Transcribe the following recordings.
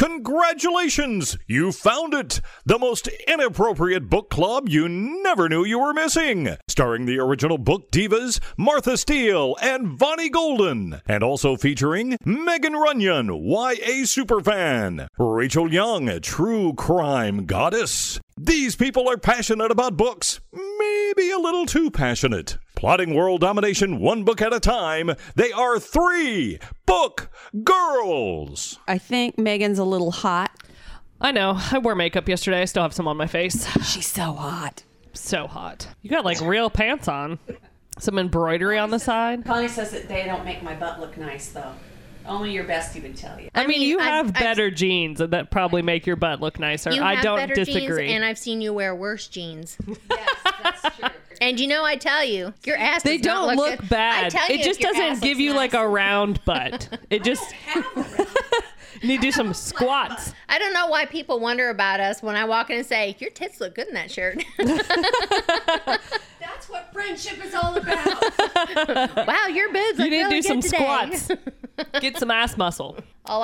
Congratulations! You found it! The most inappropriate book club you never knew you were missing! Starring the original book divas Martha Steele and Vonnie Golden, and also featuring Megan Runyon, YA superfan, Rachel Young, a true crime goddess. These people are passionate about books, maybe a little too passionate. Plotting world domination one book at a time, they are three book girls. I think Megan's a little hot. I know. I wore makeup yesterday. I still have some on my face. She's so hot. So hot. You got like real pants on. Some embroidery on the side. Connie says that they don't make my butt look nice, though. Only your bestie would tell you. I mean, you have better jeans that probably make your butt look nicer. I don't disagree. You have better jeans, and I've seen you wear worse jeans. Yes, that's true. And you know, I tell you, your ass does not look good. They don't look bad. It just doesn't give you like a round butt. It just... You need to do some squats. I don't know why people wonder about us when I walk in and say, your tits look good in that shirt. That's what friendship is all about. Wow, your boobs look really good today. You need to do some squats. Get some ass muscle.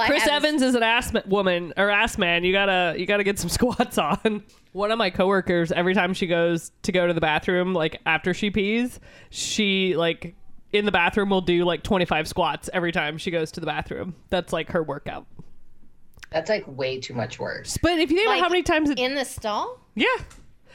Chris Evans is an ass woman or ass man. You gotta get some squats on. One of my coworkers, every time she goes to go to the bathroom, like after she pees, she like in the bathroom will do like 25 squats every time she goes to the bathroom. That's like her workout. That's like way too much work. But if you think like, about how many times in the stall, yeah.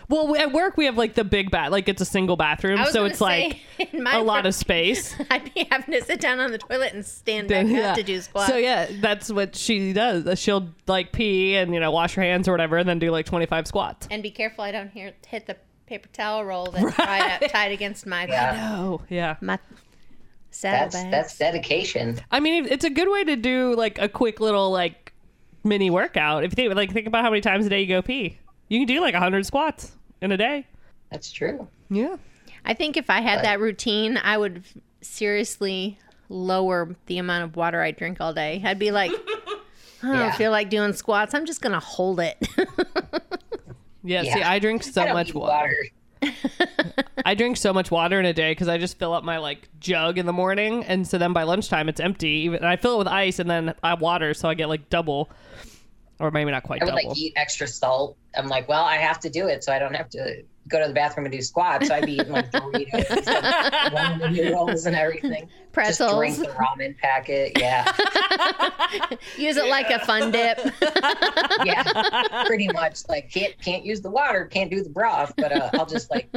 Well, at work, we have, like, the big bath. Like, it's a single bathroom, so it's, say, like, a lot of space. I'd be having to sit down on the toilet and stand back up to do squats. So, yeah, that's what she does. She'll, like, pee and, you know, wash her hands or whatever and then do, like, 25 squats. And be careful I don't hit the paper towel roll that's tied against my pillow. Yeah. My saddlebags. That's dedication. I mean, it's a good way to do, like, a quick little, like, mini workout. If you think about how many times a day you go pee. You can do, like, 100 squats. In a day. That's true. Yeah. I think if I had that routine, I would seriously lower the amount of water I drink all day. I'd be like, I don't feel like doing squats. I'm just going to hold it. See, I drink so much water. I drink so much water in a day because I just fill up my, like, jug in the morning. And so then by lunchtime, it's empty. And I fill it with ice and then I water, so I get, like, double. Or maybe not quite. I would double. Like eat extra salt. I'm like, well, I have to do it, so I don't have to go to the bathroom and do squats. So I'd be eating like Doritos, and noodles, and everything. Pretzels. Just drink the ramen packet. Yeah. Use it like a fun dip. Yeah, pretty much. Like can't use the water, can't do the broth, but I'll just like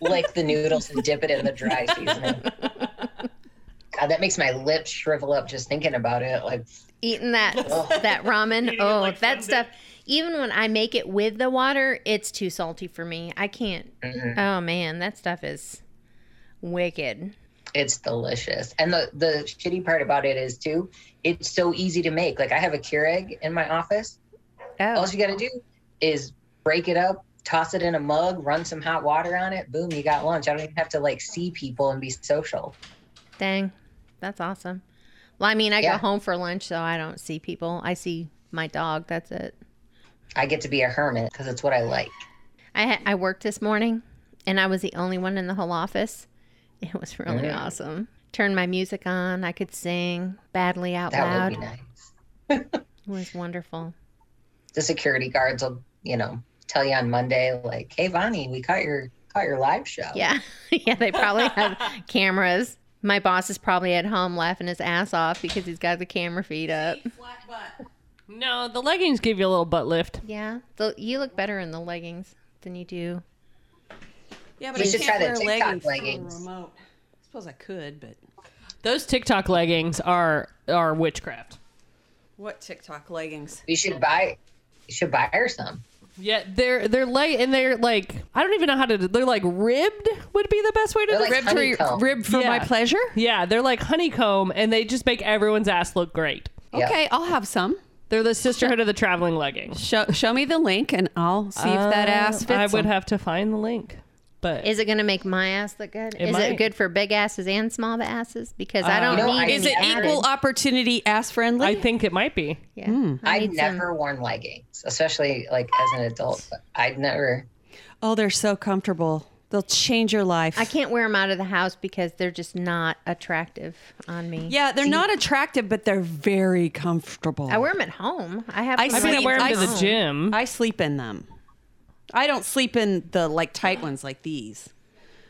lick the noodles and dip it in the dry seasoning. God, that makes my lips shrivel up just thinking about it. Like. Eating that ramen, that stuff. Even when I make it with the water, it's too salty for me. I can't. Mm-hmm. Oh man, that stuff is wicked. It's delicious, and the shitty part about it is too, it's so easy to make. Like I have a Keurig in my office. Oh. All you got to do is break it up, toss it in a mug, run some hot water on it. Boom, you got lunch. I don't even have to like see people and be social. Dang, that's awesome. Well, I mean, I go home for lunch, so I don't see people. I see my dog. That's it. I get to be a hermit because it's what I like. I worked this morning, and I was the only one in the whole office. It was really awesome. Turned my music on. I could sing badly out loud. That would be nice. It was wonderful. The security guards will, tell you on Monday, like, hey, Vonnie, we caught your live show. Yeah. Yeah, they probably have cameras. My boss is probably at home laughing his ass off because he's got the camera feed up. Flat butt. No, the leggings give you a little butt lift. Yeah. You look better in the leggings than you do. Yeah, but I should try the TikTok leggings. Remote. I suppose I could, but... Those TikTok leggings are witchcraft. What TikTok leggings? You should buy her some. Yeah, they're light and they're like, I don't even know how to, they're like ribbed would be the best way to do it. Like ribbed for my pleasure? Yeah, they're like honeycomb and they just make everyone's ass look great. Yep. Okay, I'll have some. They're the sisterhood of the traveling leggings. Show me the link and I'll see if that ass fits. I would have to find the link. But is it going to make my ass look good? Is it good for big asses and small asses? Because I don't need Is it equal opportunity ass friendly? I think it might be. Yeah. Mm. I've never worn leggings, especially like as an adult. I'd never. Oh, they're so comfortable. They'll change your life. I can't wear them out of the house because they're just not attractive on me. Yeah, they're not attractive, but they're very comfortable. I wear them at home. I wear them to the gym. I sleep in them. I don't sleep in the like tight ones like these.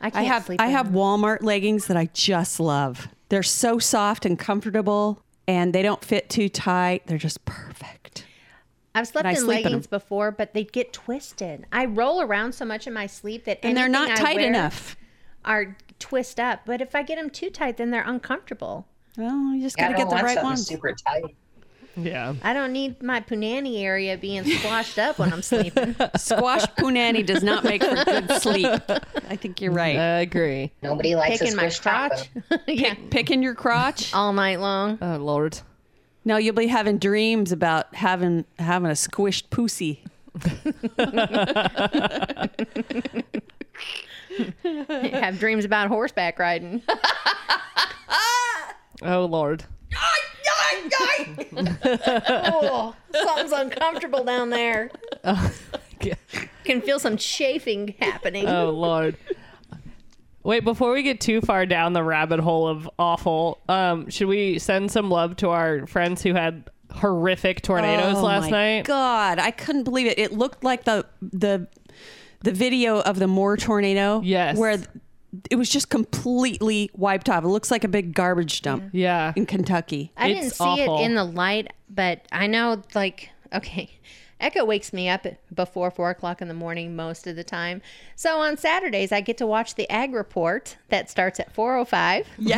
I have Walmart leggings that I just love. They're so soft and comfortable, and they don't fit too tight. They're just perfect. I've slept in leggings before, but they get twisted. I roll around so much in my sleep that and they're not tight enough. Are twist up, but if I get them too tight, then they're uncomfortable. Well, you just gotta get the right one. Super tight. Yeah. I don't need my punani area being squashed up when I'm sleeping. Squashed punani does not make for good sleep. I think you're right. I agree. Nobody likes picking my crotch. Yeah. Picking your crotch all night long. Oh Lord. No, you'll be having dreams about having a squished pussy. Have dreams about horseback riding. Oh, Lord. Oh, something's uncomfortable down there. Oh, God. Can feel some chafing happening. Oh, Lord. Wait, before we get too far down the rabbit hole of awful, should we send some love to our friends who had horrific tornadoes last night? Oh, God. I couldn't believe it. It looked like the video of the Moore tornado. Yes. Where it was just completely wiped off. It looks like a big garbage dump. Yeah. In Kentucky. I didn't see it in the light, but I know, like, okay, Echo wakes me up before 4 o'clock in the morning most of the time. So on Saturdays, I get to watch the Ag Report that starts at 4:05. Yay!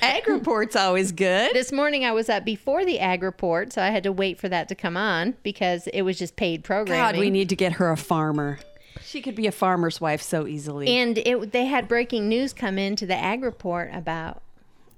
Ag Report's always good. This morning, I was up before the Ag Report, so I had to wait for that to come on because it was just paid programming. God, we need to get her a farmer. She could be a farmer's wife so easily. And they had breaking news come into the Ag Report about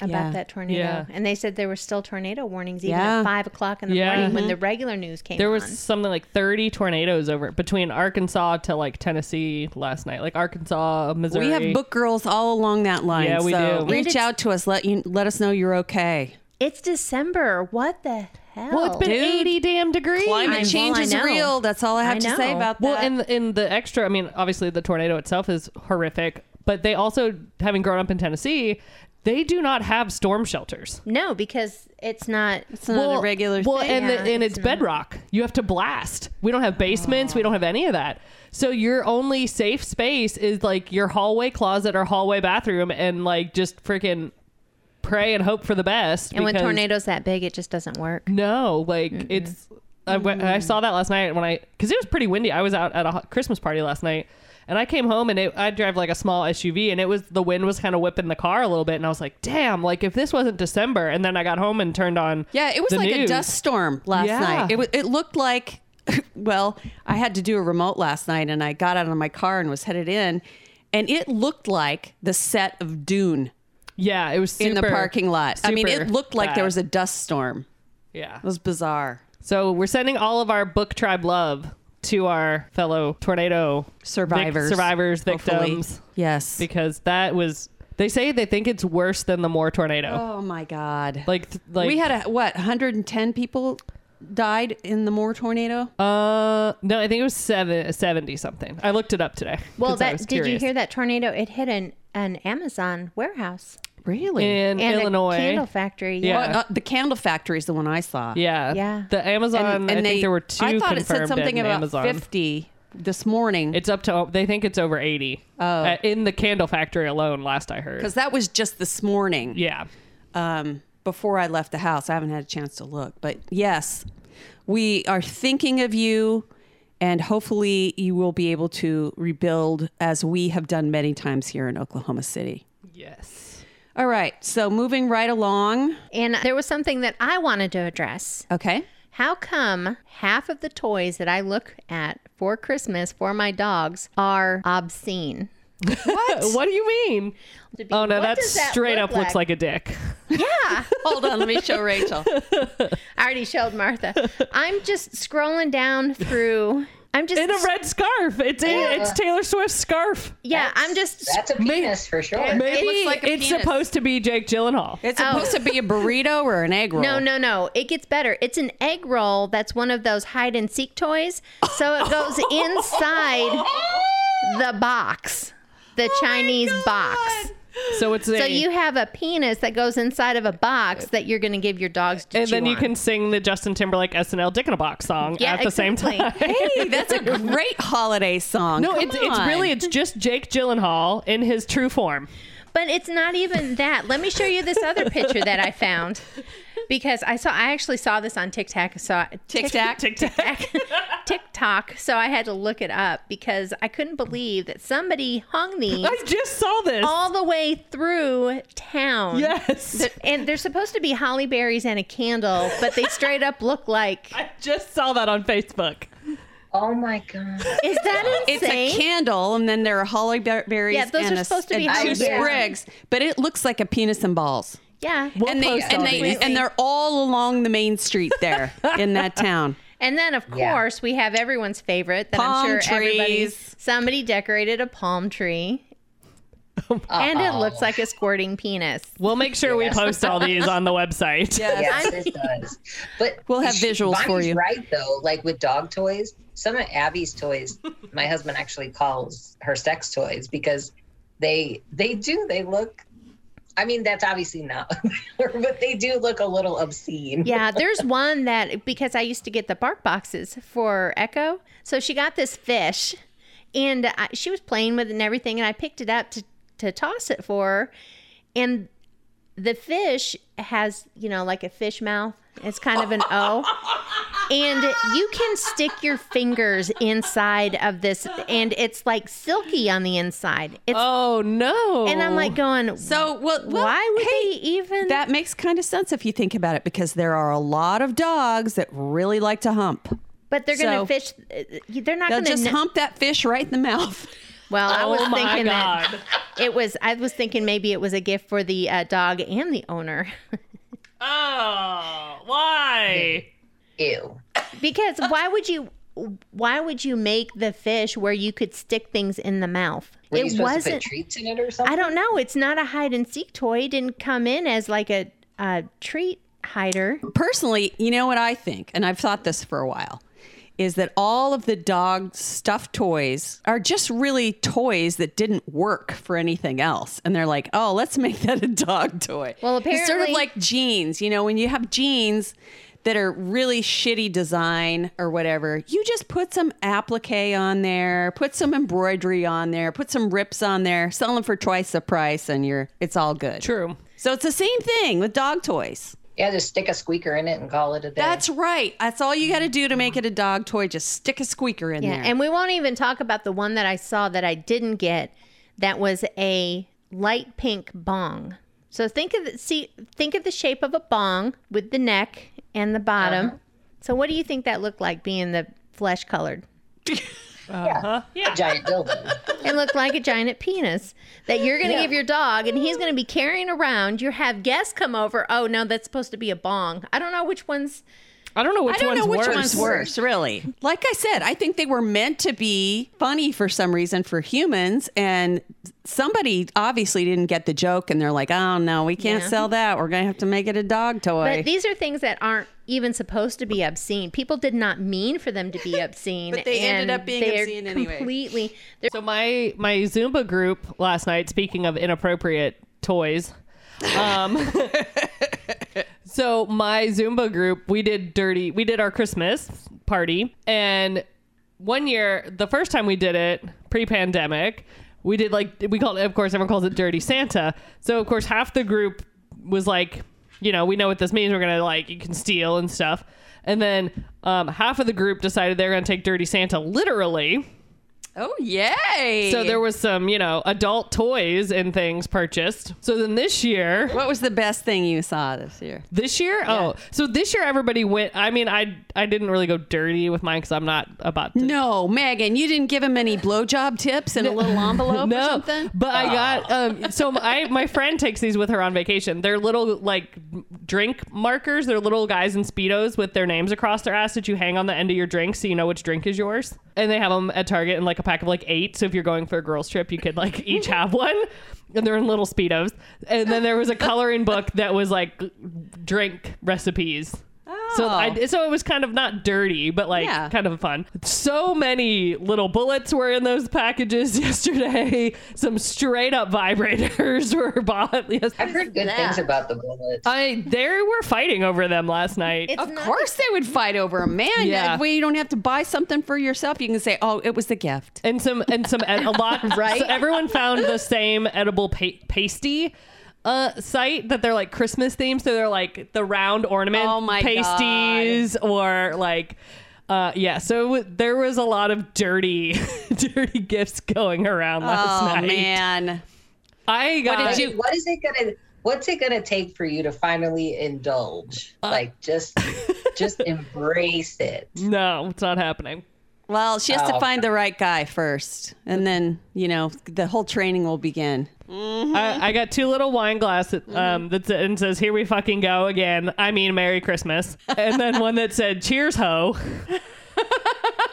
that tornado, and they said there were still tornado warnings even at 5 o'clock in the morning when the regular news came. There was something like 30 tornadoes over between Arkansas to like Tennessee last night, like Arkansas, Missouri. We have book girls all along that line. Yeah, we do. Reach out to us. Let us know you're okay. It's December. What the hell? Well, it's been 80 damn degrees. Climate change is real. That's all I have to say about that. Well, and the extra. I mean, obviously the tornado itself is horrific, but they also, having grown up in Tennessee, they do not have storm shelters. No, because it's not a regular thing. Well, it's bedrock. You have to blast. We don't have basements. Aww. We don't have any of that. So your only safe space is like your hallway closet or hallway bathroom and like just freaking pray and hope for the best. And when tornadoes that big, it just doesn't work. No, like it's... I saw that last night because it was pretty windy. I was out at a Christmas party last night. And I came home and I drive like a small SUV and the wind was kind of whipping the car a little bit. And I was like, damn, like if this wasn't December. And then I got home and turned on. Yeah, it was like news. A dust storm last night. It looked like, well, I had to do a remote last night and I got out of my car and was headed in. And it looked like the set of Dune. Yeah, it was super, in the parking lot. I mean, it looked like there was a dust storm. Yeah. It was bizarre. So we're sending all of our book tribe love to our fellow tornado victims. Hopefully. Yes. Because that was, they say they think it's worse than the Moore tornado. Oh my God. Like we had 110 people died in the Moore tornado? No, I think it was 70 something. I looked it up today. Well, did you hear that tornado? It hit an Amazon warehouse. Really? In Illinois. A candle factory. Yeah. Well, the candle factory is the one I saw. Yeah. Yeah. The Amazon, I think there were two confirmed. I thought it said something about Amazon. 50 this morning. It's up to, they think it's over 80. Oh. In the candle factory alone, last I heard. Because that was just this morning. Yeah. Before I left the house. I haven't had a chance to look. But yes, we are thinking of you. And hopefully you will be able to rebuild as we have done many times here in Oklahoma City. Yes. All right, so moving right along. And there was something that I wanted to address. Okay. How come half of the toys that I look at for Christmas for my dogs are obscene? What? What do you mean? Oh, no, that straight up looks like a dick. Yeah. Hold on, let me show Rachel. I already showed Martha. I'm just scrolling down through... I'm just in a red scarf. It's Taylor Swift's scarf. Yeah, that's a penis for sure. Maybe it looks like a penis. It's supposed to be Jake Gyllenhaal. It's supposed to be a burrito or an egg roll. No. It gets better. It's an egg roll that's one of those hide and seek toys. So it goes inside the box. the Chinese box. So it's so you have a penis that goes inside of a box that you're going to give your dogs to chew on. And then you can sing the Justin Timberlake SNL Dick in a Box song at the same time. Hey, that's a great holiday song. No, it's just Jake Gyllenhaal in his true form. But it's not even that. Let me show you this other picture that I found. Because I actually saw this on TikTok. TikTok. So I had to look it up because I couldn't believe that somebody hung these. I just saw this. All the way through town. Yes. And they're supposed to be holly berries and a candle, but they straight up look like. I just saw that on Facebook. Oh my God. Is that insane? It's a candle, and then there are holly berries and two sprigs, but it looks like a penis and balls. Yeah. And they're all along the main street there in that town. And then, of course, we have everyone's favorite that palm I'm sure everybody's. Somebody decorated a palm tree. And it looks like a squirting penis. We'll make sure we post all these on the website. Yes, it does. But we'll have visuals for you. Right, though, like with dog toys, some of Abby's toys, my husband actually calls her sex toys because they look. I mean, that's obviously not, but they do look a little obscene. Yeah, there's one that, because I used to get the bark boxes for Echo. So she got this fish, and she was playing with it and everything, and I picked it up to toss it for her. And the fish has, like a fish mouth. It's kind of an O. And you can stick your fingers inside of this, and it's like silky on the inside. Oh, no. And I'm like going, why would they even? That makes kind of sense if you think about it, because there are a lot of dogs that really like to hump. But they're going to fish. They're not going to just hump that fish right in the mouth. Well, I was thinking that it was, I was thinking maybe it was a gift for the dog and the owner. Oh, why? Ew. Because why would you make the fish where you could stick things in the mouth? Were you supposed to put treats in it or something? I don't know. It's not a hide and seek toy. It didn't come in as like a treat hider. Personally, you know what I think, and I've thought this for a while, is that all of the dog stuffed toys are just really toys that didn't work for anything else. And they're like, oh, let's make that a dog toy. Well, apparently. It's sort of like jeans. When you have jeans that are really shitty design or whatever, you just put some applique on there, put some embroidery on there, put some rips on there, sell them for twice the price, and it's all good. True. So it's the same thing with dog toys. Yeah, just stick a squeaker in it and call it a day. That's right. That's all you got to do to make it a dog toy. Just stick a squeaker in there. And we won't even talk about the one that I saw that I didn't get that was a light pink bong. So think of the shape of a bong with the neck and the bottom. Uh-huh. So what do you think that looked like being the flesh colored? Uh-huh. Yeah. A giant dildo. It looked like a giant penis that you're going to give your dog, and he's going to be carrying around. You have guests come over. Oh, no, that's supposed to be a bong. I don't know which one's worse, really. Like I said, I think they were meant to be funny for some reason for humans, and somebody obviously didn't get the joke, and they're like, oh, no, we can't sell that. We're going to have to make it a dog toy. But these are things that aren't even supposed to be obscene. People did not mean for them to be obscene. But they ended up being obscene anyway. Completely. So my Zumba group last night, speaking of inappropriate toys... So my Zumba group, we did our Christmas party. And one year, the first time we did it, pre-pandemic, we did we called it, of course, everyone calls it Dirty Santa. So, of course, half the group was like, we know what this means. We're going to you can steal and stuff. And then half of the group decided they're going to take Dirty Santa literally. Oh, yay. So there was some, adult toys and things purchased. So then this year... What was the best thing you saw this year? This year? Yeah. Oh, so this year everybody went... I mean, I didn't really go dirty with mine because I'm not about to... No, Megan, you didn't give him any blowjob tips in a little envelope or something? No, but I got... my friend takes these with her on vacation. They're little, drink markers. They're little guys in Speedos with their names across their ass that you hang on the end of your drink so you know which drink is yours. And they have them at Target in, a pack of 8. So if you're going for a girls trip, you could each have one, and they're in little Speedos. And then there was a coloring book that was drink recipes. Oh. So it was kind of not dirty, but like kind of fun. So many little bullets were in those packages yesterday. Some straight up vibrators were bought. I've heard good things about the bullets. They were fighting over them last night. Of course they would fight over them, man. Yeah. You don't have to buy something for yourself. You can say, oh, it was the gift. And a lot, right? So everyone found the same edible pasty site that they're like Christmas themed, so they're like the round ornament pasties or like so there was a lot of dirty gifts going around last night. Oh man. What's it gonna take for you to finally indulge? Just embrace it. No, it's not happening. Well, she has to find the right guy first, and then, the whole training will begin. Mm-hmm. I got two little wine glasses that says, here we fucking go again. I mean, Merry Christmas. And then one that said, cheers, ho.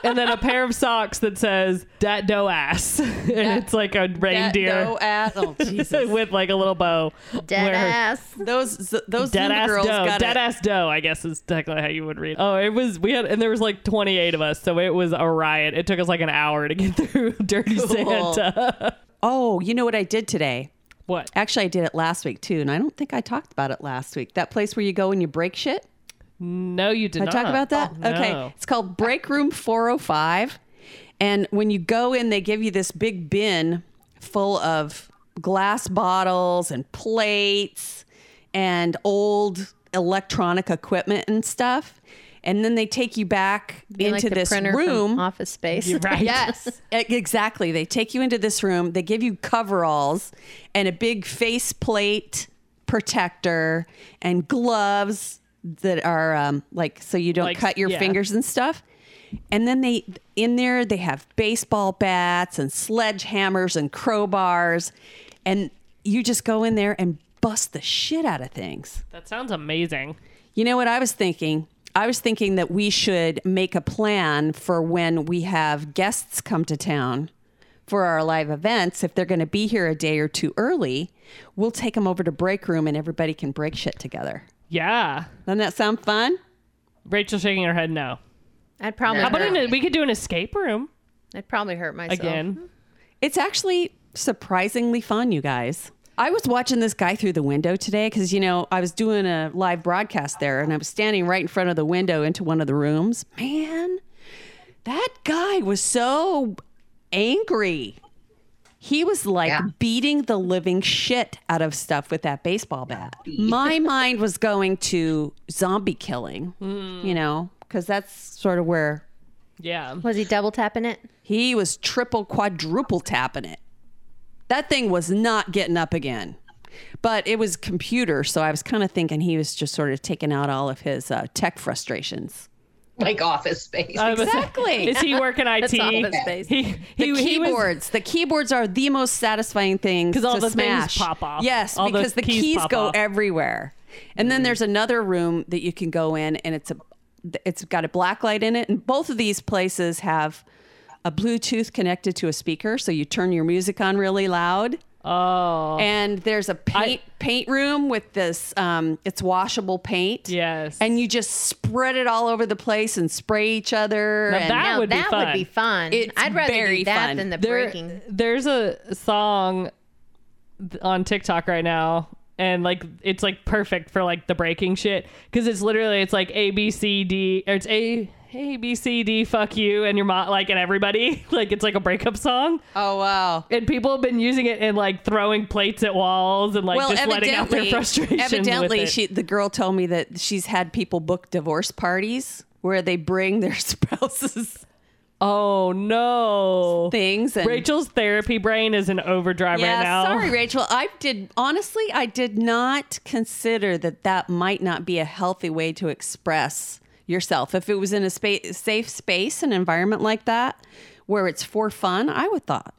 And then a pair of socks that says, dat do ass. And it's like a reindeer. Dat do ass. Oh, Jesus. With like a little bow. Dat ass. Those girls got it. Dat ass do, I guess is technically how you would read it. Oh, there was like 28 of us. So it was a riot. It took us like an hour to get through Dirty Santa. Oh, you know what I did today? What? Actually, I did it last week too. And I don't think I talked about it last week. That place where you go and you break shit. No, you did not. I talk about that? Oh, okay. No. It's called Break Room 405. And when you go in, they give you this big bin full of glass bottles and plates and old electronic equipment and stuff. And then they take you back into like this room. Office Space. You're right. Yes. Exactly. They take you into this room. They give you coveralls and a big face plate protector and gloves that are so you don't cut your fingers and stuff. And then they have baseball bats and sledgehammers and crowbars, and you just go in there and bust the shit out of things. That sounds amazing. You know what I was thinking? I was thinking that we should make a plan for when we have guests come to town for our live events. If they're going to be here a day or two early, we'll take them over to Break Room and everybody can break shit together. Yeah. Doesn't that sound fun? Rachel's shaking her head no. I'd probably no. How about we could do an escape room. I'd probably hurt myself. Again. It's actually surprisingly fun, you guys. I was watching this guy through the window today because, I was doing a live broadcast there and I was standing right in front of the window into one of the rooms. Man, that guy was so angry. He was beating the living shit out of stuff with that baseball bat. My mind was going to zombie killing, because that's sort of where. Yeah. Was he double tapping it? He was triple, quadruple tapping it. That thing was not getting up again. But it was computer, so I was kind of thinking he was just sort of taking out all of his tech frustrations. Like Office Space. Exactly. Is he working IT? That's Office Space. The keyboards are the most satisfying things to smash. Because all the things pop off. Yes, all because the keys go off. Everywhere. And then there's another room that you can go in, and it's got a black light in it. And both of these places have a Bluetooth connected to a speaker, so you turn your music on really loud. Oh. And there's a paint room with this it's washable paint. Yes. And you just spread it all over the place and spray each other. That would be fun. I'd rather do that than the breaking. There's a song on TikTok right now and it's perfect for the breaking shit because it's literally A B C D or it's A, B, C, D, fuck you, and your mom, and everybody. It's like a breakup song. Oh, wow. And people have been using it and, throwing plates at walls and, just letting out their frustration. Evidently, the girl told me that she's had people book divorce parties where they bring their spouses. Oh, no. Things. And Rachel's therapy brain is in overdrive right now. Sorry, Rachel. I did not consider that might not be a healthy way to express yourself. If it was in a safe space, an environment like that where it's for fun, I would thought.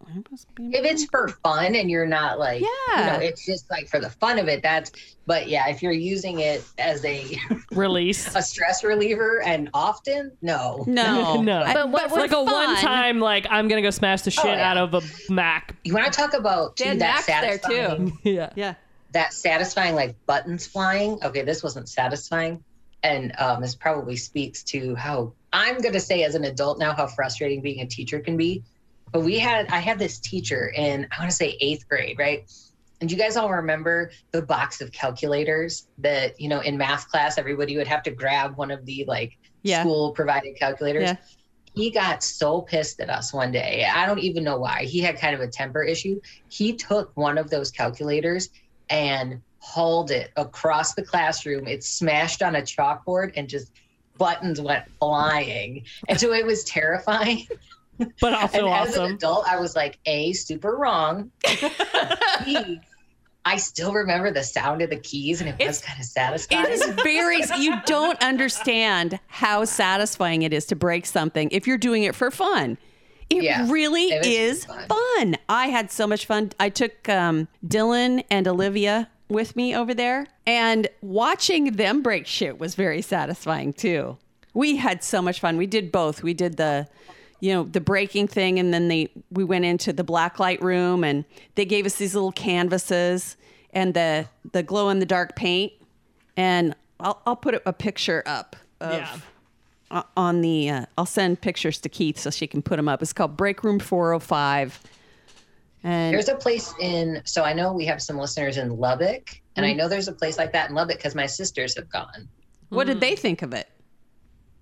If it's for fun and you're not it's just for the fun of it. If you're using it as a release, a stress reliever, and often no. But like a one time, I'm gonna go smash the shit out of a Mac. When I talk about that satisfying, there too. That satisfying buttons flying. Okay, this wasn't satisfying. And this probably speaks to how, I'm going to say as an adult now, how frustrating being a teacher can be. But I had this teacher in, I want to say 8th grade, right? And you guys all remember the box of calculators that, you know, in math class, everybody would have to grab one of the school provided calculators. Yeah. He got so pissed at us one day. I don't even know why. He had kind of a temper issue. He took one of those calculators and hauled it across the classroom. It smashed on a chalkboard and just buttons went flying. And so it was terrifying. But also and awesome. As an adult, I was like, A, super wrong. B, I still remember the sound of the keys, and it was kind of satisfying. It is very, you don't understand how satisfying it is to break something if you're doing it for fun. It really is fun. I had so much fun. I took Dylan and Olivia with me over there, and watching them break shit was very satisfying too. We had so much fun. We did both. We did the, you know, the breaking thing, and then we went into the blacklight room, and they gave us these little canvases and the glow in the dark paint, and I'll put a picture up of on the I'll send pictures to Keith so she can put them up. It's called Break Room 405. And there's a place in, so I know we have some listeners in Lubbock, and I know there's a place like that in Lubbock because my sisters have gone. What did they think of it?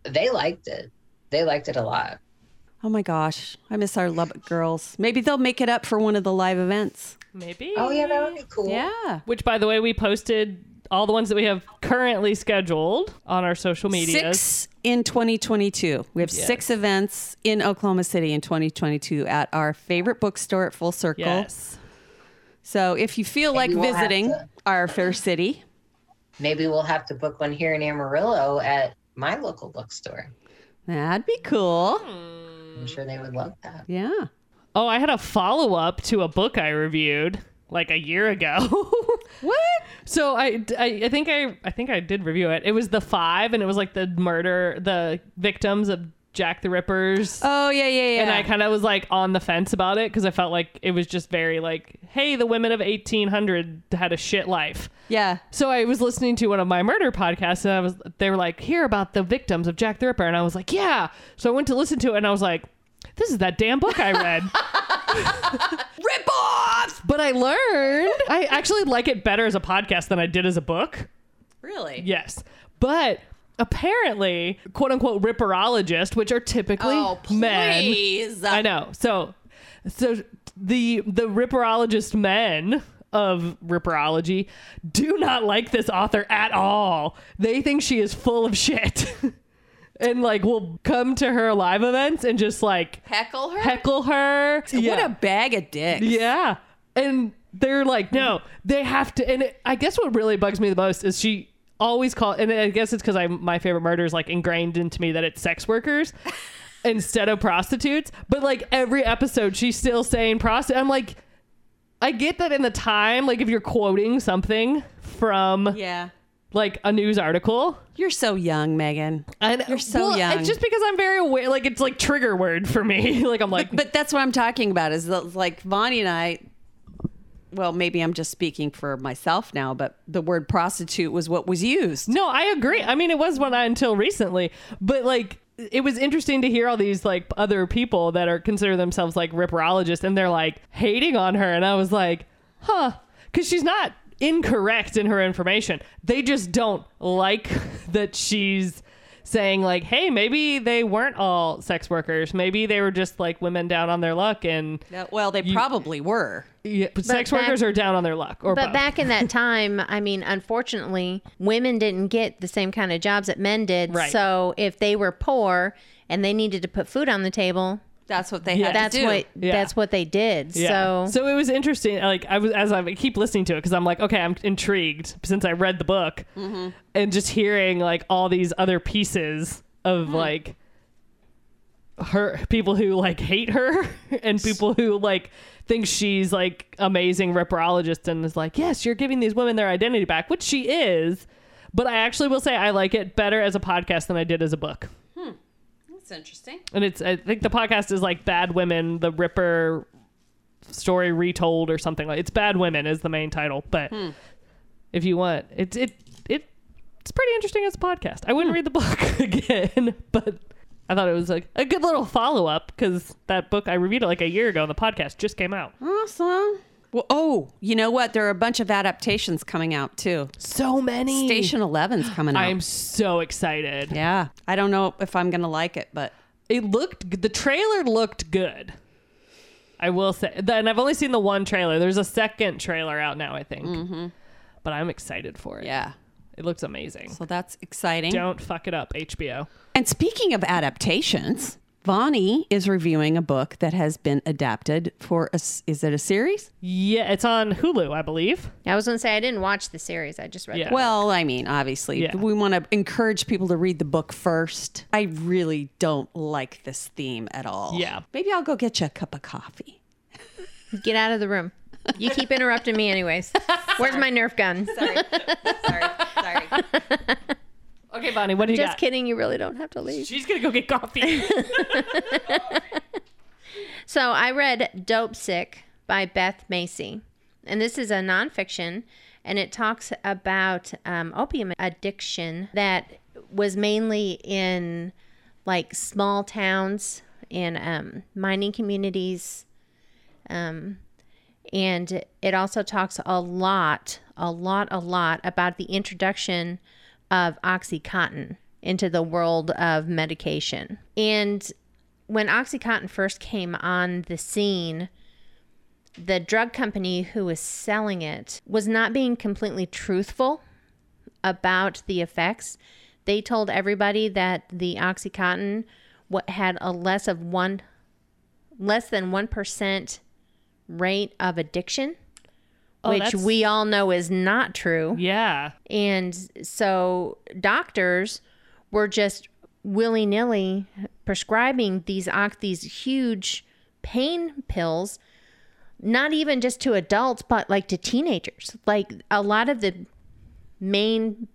They liked it. They liked it a lot. Oh my gosh, I miss our Lubbock girls. Maybe they'll make it up for one of the live events. Maybe. Oh yeah, that would be cool. Yeah. Which, by the way, we posted all the ones that we have currently scheduled on our social media. 6 in 2022. We have 6 events in Oklahoma City in 2022 at our favorite bookstore at Full Circle. Yes. So if you feel like visiting our fair city. Maybe we'll have to book one here in Amarillo at my local bookstore. That'd be cool. I'm sure they would love that. Yeah. Oh, I had a follow-up to a book I reviewed like a year ago. What? So I think I did review it. It was The Five, and it was like the victims of Jack the Ripper's. Oh, yeah. And I kind of was like on the fence about it because I felt like it was just very like, hey, the women of 1800 had a shit life. Yeah. So I was listening to one of my murder podcasts, and they were like, hear about the victims of Jack the Ripper. And I was like, yeah. So I went to listen to it, and I was like, this is that damn book I read. Rip-offs! But I learned I actually like it better as a podcast than I did as a book. Really? Yes. But apparently, quote unquote, ripperologists, which are typically men. I know. So the ripperologist men of ripperology do not like this author at all. They think she is full of shit. And like will come to her live events and just like heckle her. Yeah. What a bag of dicks. Yeah. And they're like, no, they have to. And I guess what really bugs me the most is she always call, and I guess it's because my favorite murder is like ingrained into me that it's sex workers instead of prostitutes, but like every episode she's still saying prostitute. I'm like, I get that in the time, like if you're quoting something from like a news article. You're so young, Megan. You're so young. It's just because I'm very aware, like it's like trigger word for me. Like I'm like, but that's what I'm talking about is the, like Vonnie and I, well, maybe I'm just speaking for myself now, but the word prostitute was what was used. No, I agree. I mean, it was until recently, but like, it was interesting to hear all these like other people that are consider themselves like ripperologists, and they're like hating on her. And I was like, huh, because she's not incorrect in her information. They just don't like that she's saying like, hey, maybe they weren't all sex workers. Maybe they were just like women down on their luck. And well, they probably were. Yeah, but sex workers are down on their luck. Or both. Back in that time, I mean, unfortunately, women didn't get the same kind of jobs that men did. Right. So if they were poor and they needed to put food on the table, that's what they had to do. That's what they did. Yeah. So it was interesting. Like I keep listening to it because I'm like, okay, I'm intrigued since I read the book and just hearing like all these other pieces of like her people who like hate her and people who like think she's like amazing ripperologist and is like, yes, you're giving these women their identity back, which she is. But I actually will say I like it better as a podcast than I did as a book. Interesting. And I think the podcast is like Bad Women, the Ripper story retold or something. Like it's Bad Women is the main title, but if you want, it it's pretty interesting as a podcast. I wouldn't read the book again, but I thought it was like a good little follow-up, because that book, I reviewed it like a year ago and the podcast just came out. Awesome. Well, oh, you know what? There are a bunch of adaptations coming out, too. So many. Station 11's coming out. I'm so excited. Yeah. I don't know if I'm going to like it, but... The trailer looked good. I will say. And I've only seen the one trailer. There's a second trailer out now, I think. Mm-hmm. But I'm excited for it. Yeah. It looks amazing. So that's exciting. Don't fuck it up, HBO. And speaking of adaptations... Vonnie is reviewing a book that has been adapted for is it a series? Yeah, it's on Hulu, I believe. I was going to say, I didn't watch the series. I just read the book. Well, I mean, obviously, we want to encourage people to read the book first. I really don't like this theme at all. Yeah. Maybe I'll go get you a cup of coffee. Get out of the room. You keep interrupting me anyways. Where's my Nerf gun? Sorry. Okay, Vonnie, what do you got? Just kidding. You really don't have to leave. She's going to go get coffee. So I read Dope Sick by Beth Macy. And this is a nonfiction. And it talks about opium addiction that was mainly in like small towns and mining communities. And it also talks a lot about the introduction of OxyContin into the world of medication. And when OxyContin first came on the scene, the drug company who was selling it was not being completely truthful about the effects. They told everybody that the OxyContin had a less than 1% rate of addiction. Which we all know is not true. Yeah. And so doctors were just willy-nilly prescribing these huge pain pills, not even just to adults, but like to teenagers. Like a lot of the main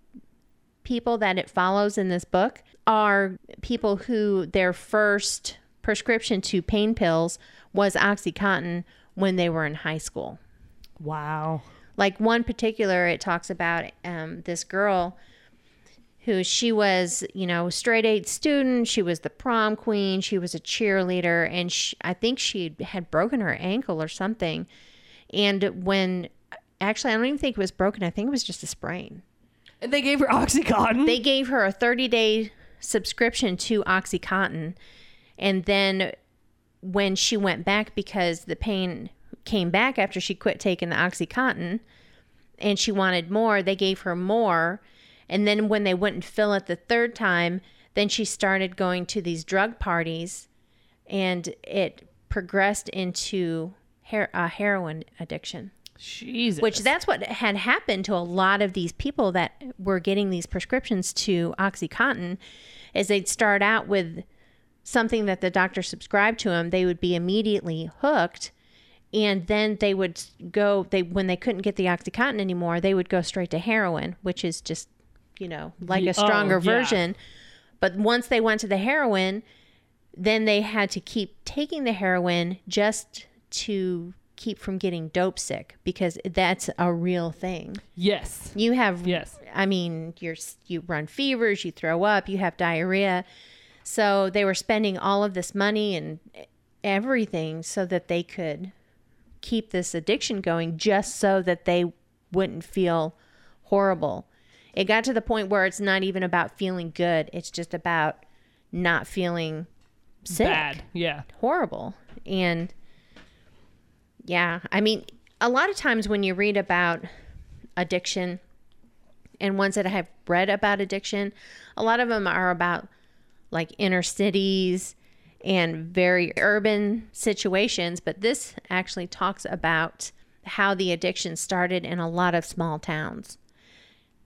people that it follows in this book are people who their first prescription to pain pills was OxyContin when they were in high school. Wow. Like one particular, it talks about this girl who she was, you know, straight-A student. She was the prom queen. She was a cheerleader. And I think she had broken her ankle or something. And actually, I don't even think it was broken. I think it was just a sprain. And they gave her OxyContin? They gave her a 30-day subscription to OxyContin. And then when she went back because the pain... came back after she quit taking the OxyContin and she wanted more, they gave her more. And then when they wouldn't fill it the third time, then she started going to these drug parties and it progressed into a heroin addiction. Jesus. Which that's what had happened to a lot of these people that were getting these prescriptions to OxyContin, is they'd start out with something that the doctor subscribed to them. They would be immediately hooked. And then they would go, when they couldn't get the OxyContin anymore, they would go straight to heroin, which is just, you know, like a stronger version. But once they went to the heroin, then they had to keep taking the heroin just to keep from getting dope sick, because that's a real thing. Yes. You have, yes. I mean, you run fevers, you throw up, you have diarrhea. So they were spending all of this money and everything so that they could... keep this addiction going, just so that they wouldn't feel horrible. It got to the point where it's not even about feeling good. It's just about not feeling sick. Bad. Yeah. Horrible. And yeah, I mean, a lot of times when you read about addiction, and ones that I have read about addiction, a lot of them are about like inner cities and very urban situations, but this actually talks about how the addiction started in a lot of small towns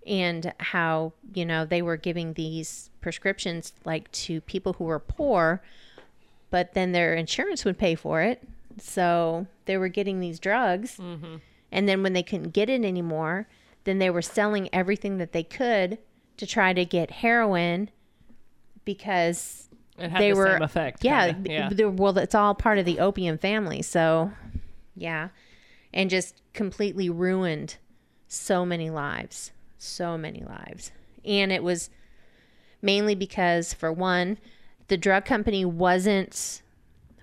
and how, you know, they were giving these prescriptions like to people who were poor, but then their insurance would pay for it. So they were getting these drugs, mm-hmm. and then when they couldn't get it anymore, then they were selling everything that they could to try to get heroin, because... It had the same effect. Yeah, well, it's all part of the opium family. So, yeah. And just completely ruined so many lives. And it was mainly because, for one, the drug company wasn't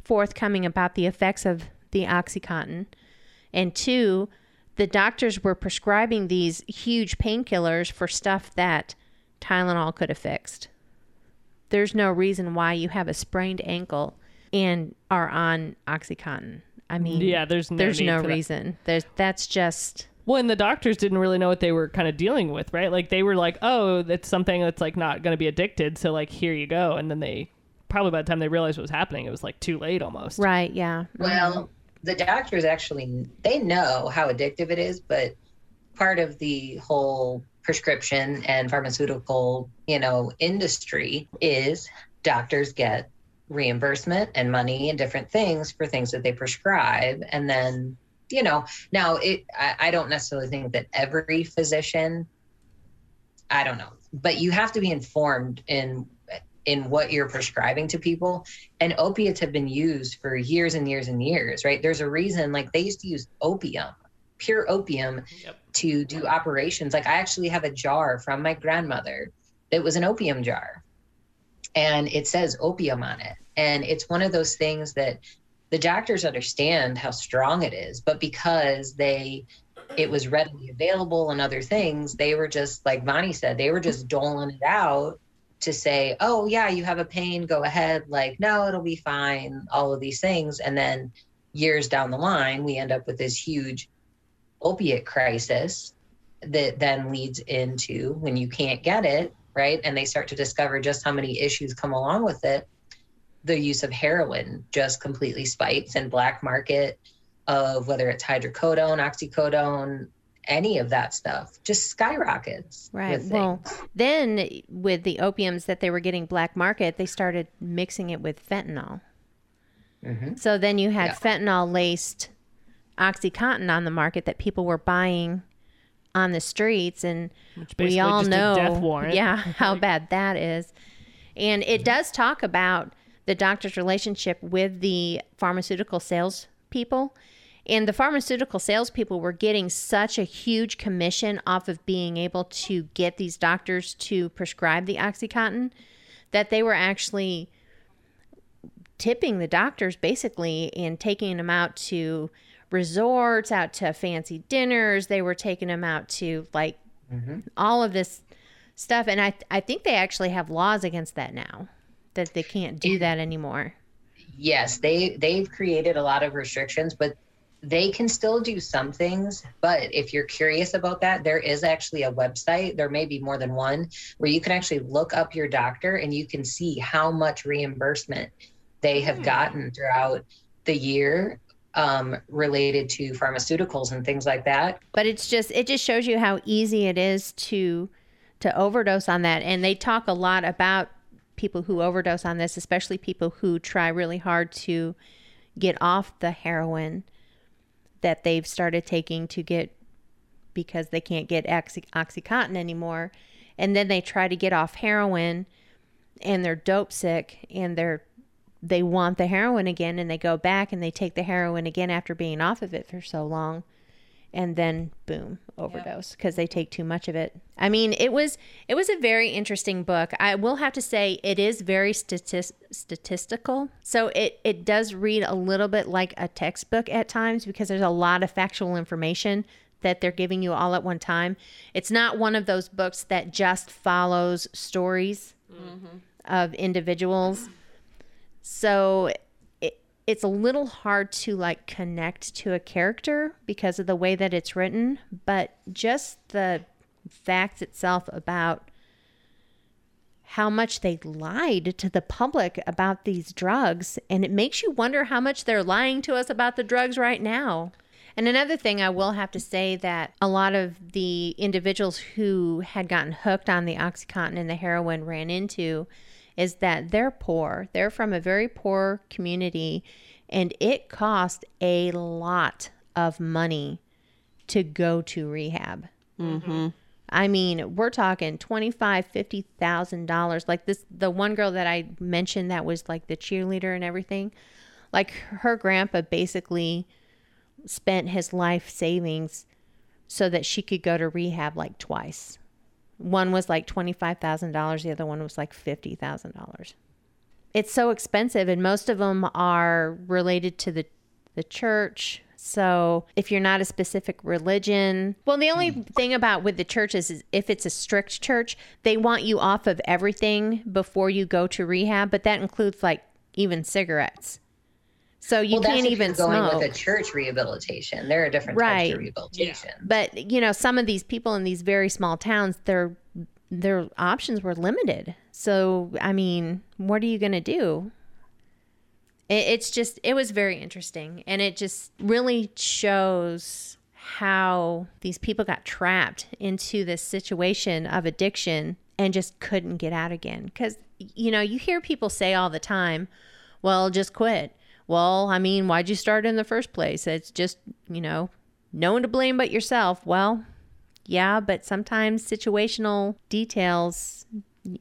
forthcoming about the effects of the OxyContin. And two, the doctors were prescribing these huge painkillers for stuff that Tylenol could have fixed. There's no reason why you have a sprained ankle and are on OxyContin. I mean, yeah, there's no reason. That's just... Well, and the doctors didn't really know what they were kind of dealing with, right? Like, they were like, oh, that's something that's, like, not going to be addicted, so, like, here you go. And then they... Probably by the time they realized what was happening, it was, like, too late almost. Right, yeah. Well, the doctors actually... They know how addictive it is, but part of the whole prescription and pharmaceutical, you know, industry is doctors get reimbursement and money and different things for things that they prescribe. And then, you know, now I don't necessarily think that every physician, I don't know, but you have to be informed in what you're prescribing to people. And opiates have been used for years and years and years, right? There's a reason, like, they used to use opium, pure opium, yep, to do operations. Like, I actually have a jar from my grandmother that was an opium jar, and it says opium on it. And it's one of those things that the doctors understand how strong it is, but because it was readily available and other things, they were just, like Vonnie said, they were just doling it out to say, oh yeah, you have a pain, go ahead. Like, no, it'll be fine, all of these things. And then years down the line, we end up with this huge opiate crisis that then leads into when you can't get it, right? And they start to discover just how many issues come along with it. The use of heroin just completely spikes, and black market of whether it's hydrocodone, oxycodone, any of that stuff just skyrockets. Right. Well, then with the opiums that they were getting black market, they started mixing it with fentanyl. Mm-hmm. So then you had fentanyl laced OxyContin on the market that people were buying on the streets, and we all know, death warrant. Yeah, how bad that is. And it does talk about the doctor's relationship with the pharmaceutical sales people, and the pharmaceutical sales people were getting such a huge commission off of being able to get these doctors to prescribe the OxyContin that they were actually tipping the doctors basically and taking them out to resorts, out to fancy dinners. They were taking them out to, like, all of this stuff. And I think they actually have laws against that now, that they can't do that anymore. Yes, they've created a lot of restrictions, but they can still do some things. But if you're curious about that, there is actually a website, there may be more than one, where you can actually look up your doctor and you can see how much reimbursement they have gotten throughout the year, related to pharmaceuticals and things like that. But it just shows you how easy it is to overdose on that. And they talk a lot about people who overdose on this, especially people who try really hard to get off the heroin that they've started taking to get, because they can't get OxyContin anymore. And then they try to get off heroin and they're dope sick and they want the heroin again, and they go back and they take the heroin again after being off of it for so long, and then boom, overdose because they take too much of it. I mean, it was a very interesting book. I will have to say it is very statistical. So it does read a little bit like a textbook at times, because there's a lot of factual information that they're giving you all at one time. It's not one of those books that just follows stories of individuals. So it's a little hard to, like, connect to a character because of the way that it's written, but just the facts itself about how much they lied to the public about these drugs. And it makes you wonder how much they're lying to us about the drugs right now. And another thing I will have to say, that a lot of the individuals who had gotten hooked on the OxyContin and the heroin ran into is that they're poor. They're from a very poor community, and it cost a lot of money to go to rehab. Mm-hmm. I mean, we're talking $25,000, $50,000. Like this, the one girl that I mentioned that was, like, the cheerleader and everything, like, her grandpa basically spent his life savings so that she could go to rehab, like, twice. One was like $25,000. The other one was like $50,000. It's so expensive, and most of them are related to the church. So if you're not a specific religion, well, the only thing about with the church is if it's a strict church, they want you off of everything before you go to rehab. But that includes like even cigarettes. So you can't even smoke. Well, that's if you're going with a church rehabilitation. There are different types of rehabilitation. Yeah. But, you know, some of these people in these very small towns, their options were limited. So, I mean, what are you going to do? It's just, it was very interesting. And it just really shows how these people got trapped into this situation of addiction and just couldn't get out again. Because, you know, you hear people say all the time, well, just quit. Well, I mean, why'd you start in the first place? It's just, you know, no one to blame but yourself. Well, yeah, but sometimes situational details,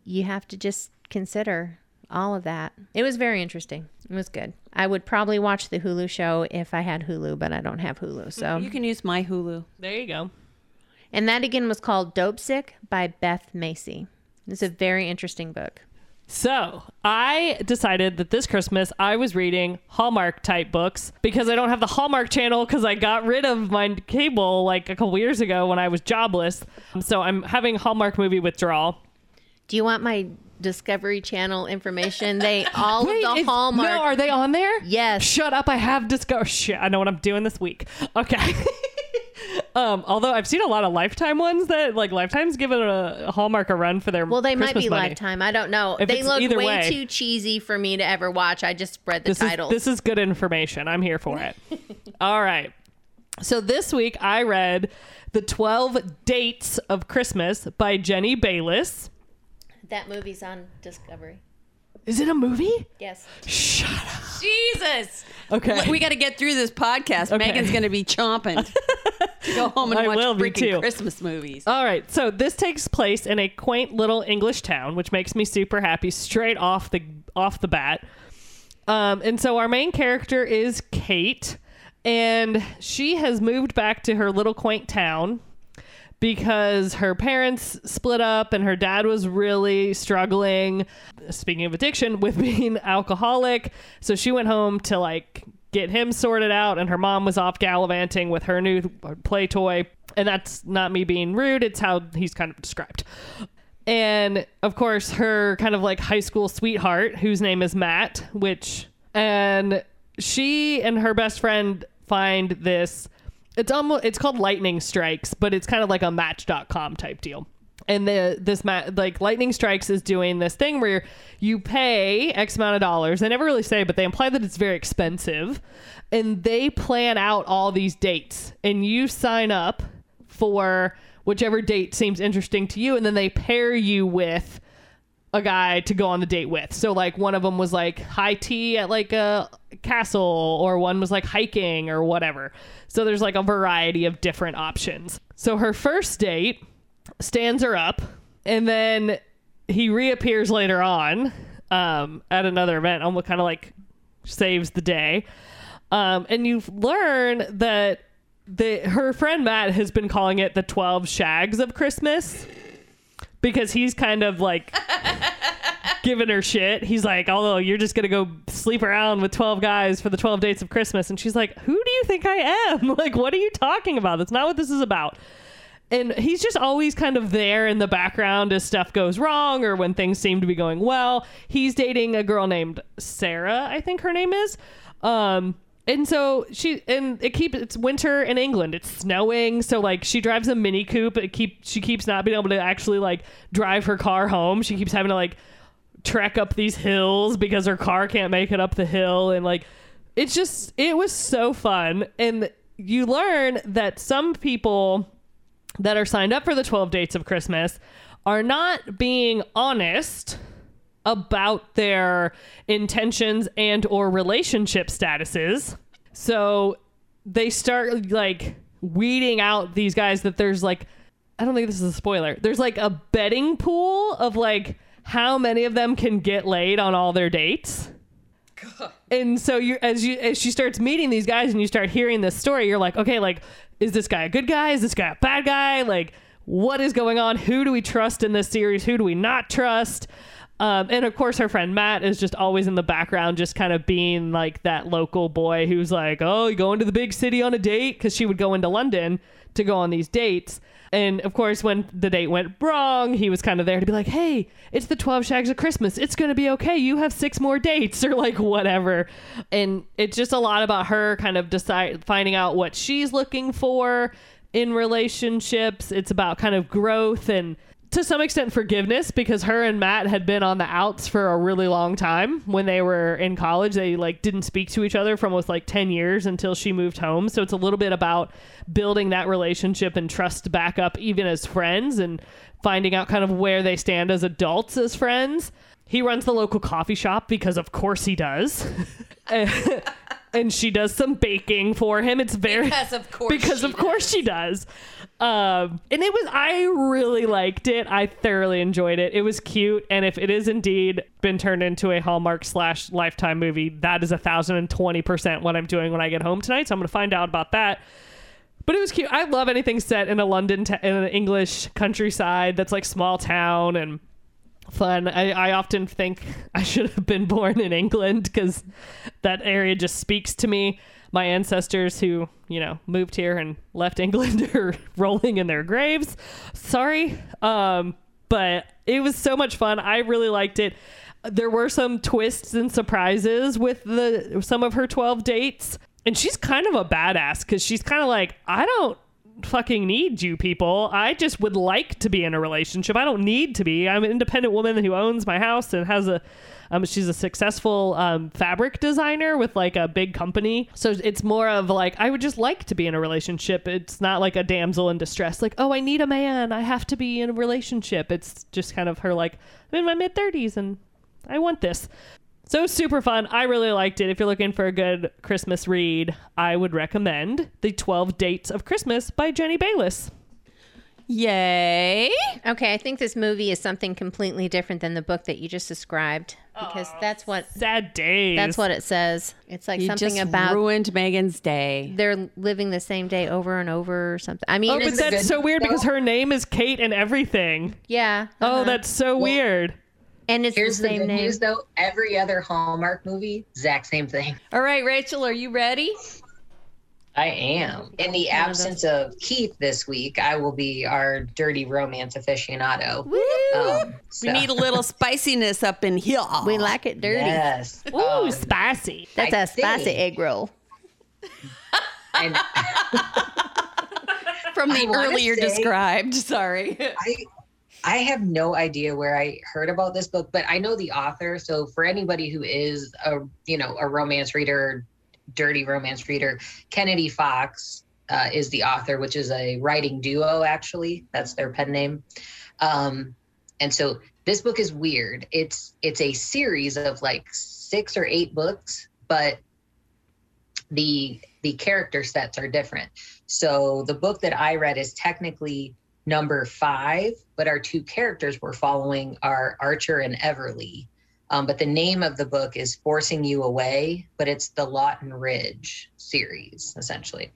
you have to just consider all of that. It was very interesting. It was good. I would probably watch the Hulu show if I had Hulu, but I don't have Hulu. So you can use my Hulu. There you go. And that again was called Dope Sick by Beth Macy. It's a very interesting book. So I decided that this Christmas I was reading Hallmark type books because I don't have the Hallmark channel because I got rid of my cable like a couple years ago when I was jobless. So I'm having Hallmark movie withdrawal. Do you want my Discovery Channel information? They all Wait, of the Hallmark. No, are they on there? Yes. Shut up. I have Discovery. Shit, I know what I'm doing this week. Okay. Although I've seen a lot of Lifetime ones that like Lifetime's given a Hallmark a run for their Well, they Christmas might be money. Lifetime. I don't know. If they look way, too cheesy for me to ever watch. I just read the title. This is good information. I'm here for it. All right. So this week I read The 12 Dates of Christmas by Jenny Bayliss. That movie's on Discovery. Is it a movie? Yes. Shut up. Jesus. Okay. We got to get through this podcast. Okay. Megan's going to be chomping to go home and watch freaking Christmas movies. All right. So this takes place in a quaint little English town, which makes me super happy straight off the bat. And so our main character is Kate, and she has moved back to her little quaint town because her parents split up and her dad was really struggling, speaking of addiction, with being alcoholic. So she went home to like get him sorted out, and her mom was off gallivanting with her new play toy. And that's not me being rude. It's how he's kind of described. And of course, her kind of like high school sweetheart, whose name is Matt, and she and her best friend find this. It's called Lightning Strikes, but it's kind of like a Match.com type deal. And Lightning Strikes is doing this thing where you pay X amount of dollars. They never really say, but they imply that it's very expensive. And they plan out all these dates, and you sign up for whichever date seems interesting to you. And then they pair you with a guy to go on the date with. So like one of them was like high tea at like a castle, or one was like hiking or whatever. So there's like a variety of different options. So her first date stands her up, and then he reappears later on at another event, almost kind of like saves the day. And you learn that her friend Matt has been calling it the 12 Shags of Christmas, because he's kind of like giving her shit. He's like, oh, you're just going to go sleep around with 12 guys for the 12 dates of Christmas. And she's like, who do you think I am? Like, what are you talking about? That's not what this is about. And he's just always kind of there in the background as stuff goes wrong or when things seem to be going well. He's dating a girl named Sarah, I think her name is. And so it's winter in England. It's snowing. So like she drives a Mini Coupe. She keeps not being able to actually like drive her car home. She keeps having to like trek up these hills because her car can't make it up the hill. And like, it's just, it was so fun. And you learn that some people that are signed up for the 12 dates of Christmas are not being honest about their intentions and or relationship statuses. So they start like weeding out these guys that there's like, I don't think this is a spoiler. There's like a betting pool of like how many of them can get laid on all their dates. God. And so as she starts meeting these guys and you start hearing this story, you're like, okay, like, is this guy a good guy? Is this guy a bad guy? Like, what is going on? Who do we trust in this series? Who do we not trust? And of course, her friend Matt is just always in the background, just kind of being like that local boy who's like, oh, you going to the big city on a date? Because she would go into London to go on these dates. And of course, when the date went wrong, he was kind of there to be like, hey, it's the 12 Shags of Christmas. It's going to be okay. You have 6 more dates or like whatever. And it's just a lot about her kind of finding out what she's looking for in relationships. It's about kind of growth and to some extent forgiveness, because her and Matt had been on the outs for a really long time. When they were in college, they like didn't speak to each other for almost like 10 years until she moved home. So it's a little bit about building that relationship and trust back up even as friends and finding out kind of where they stand as adults as friends. He runs the local coffee shop because of course he does. And she does some baking for him. It's very because of course she does. And it was, I really liked it. I thoroughly enjoyed it. It was cute. And if it is indeed been turned into a Hallmark/Lifetime movie, that is 1,020% what I'm doing when I get home tonight. So I'm going to find out about that. But it was cute. I love anything set in a in an English countryside that's like small town and fun. I often think I should have been born in England because that area just speaks to me. My ancestors who, you know, moved here and left England are rolling in their graves. Sorry. But it was so much fun. I really liked it. There were some twists and surprises with some of her 12 dates. And she's kind of a badass because she's kind of like, I don't fucking need you people. I just would like to be in a relationship. I don't need to be. I'm an independent woman who owns my house and has a she's a successful fabric designer with like a big company. So it's more of like, I would just like to be in a relationship. It's not like a damsel in distress, like, oh, I need a man, I have to be in a relationship. It's just kind of her like, I'm in my mid-30s and I want this. So super fun. I really liked it. If you're looking for a good Christmas read, I would recommend The 12 Dates of Christmas by Jenny Bayliss. Yay. Okay, I think this movie is something completely different than the book that you just described, because that's what sad days. That's what it says. It's like you something just about ruined Megan's day. They're living the same day over and over or something. I mean, oh, but that's so weird because her name is Kate and everything. Yeah. Uh-huh. Oh, that's so weird. And it's here's the same good name. News, though. Every other Hallmark movie, exact same thing. All right, Rachel, are you ready? I am. In the absence of Keith this week, I will be our dirty romance aficionado. Woo! We need a little spiciness up in here. We like it dirty. Yes. Ooh, spicy. That's a spicy egg roll. And from the earlier described. Sorry. I have no idea where I heard about this book, but I know the author. So for anybody who is a romance reader, dirty romance reader, Kennedy Fox is the author, which is a writing duo, actually. That's their pen name. And so this book is weird. It's a series of like 6 or 8 books, but the character sets are different. So the book that I read is technically number 5, but our 2 characters we're following are Archer and Everly. But the name of the book is Forcing You Away, but it's the Lawton Ridge series, essentially.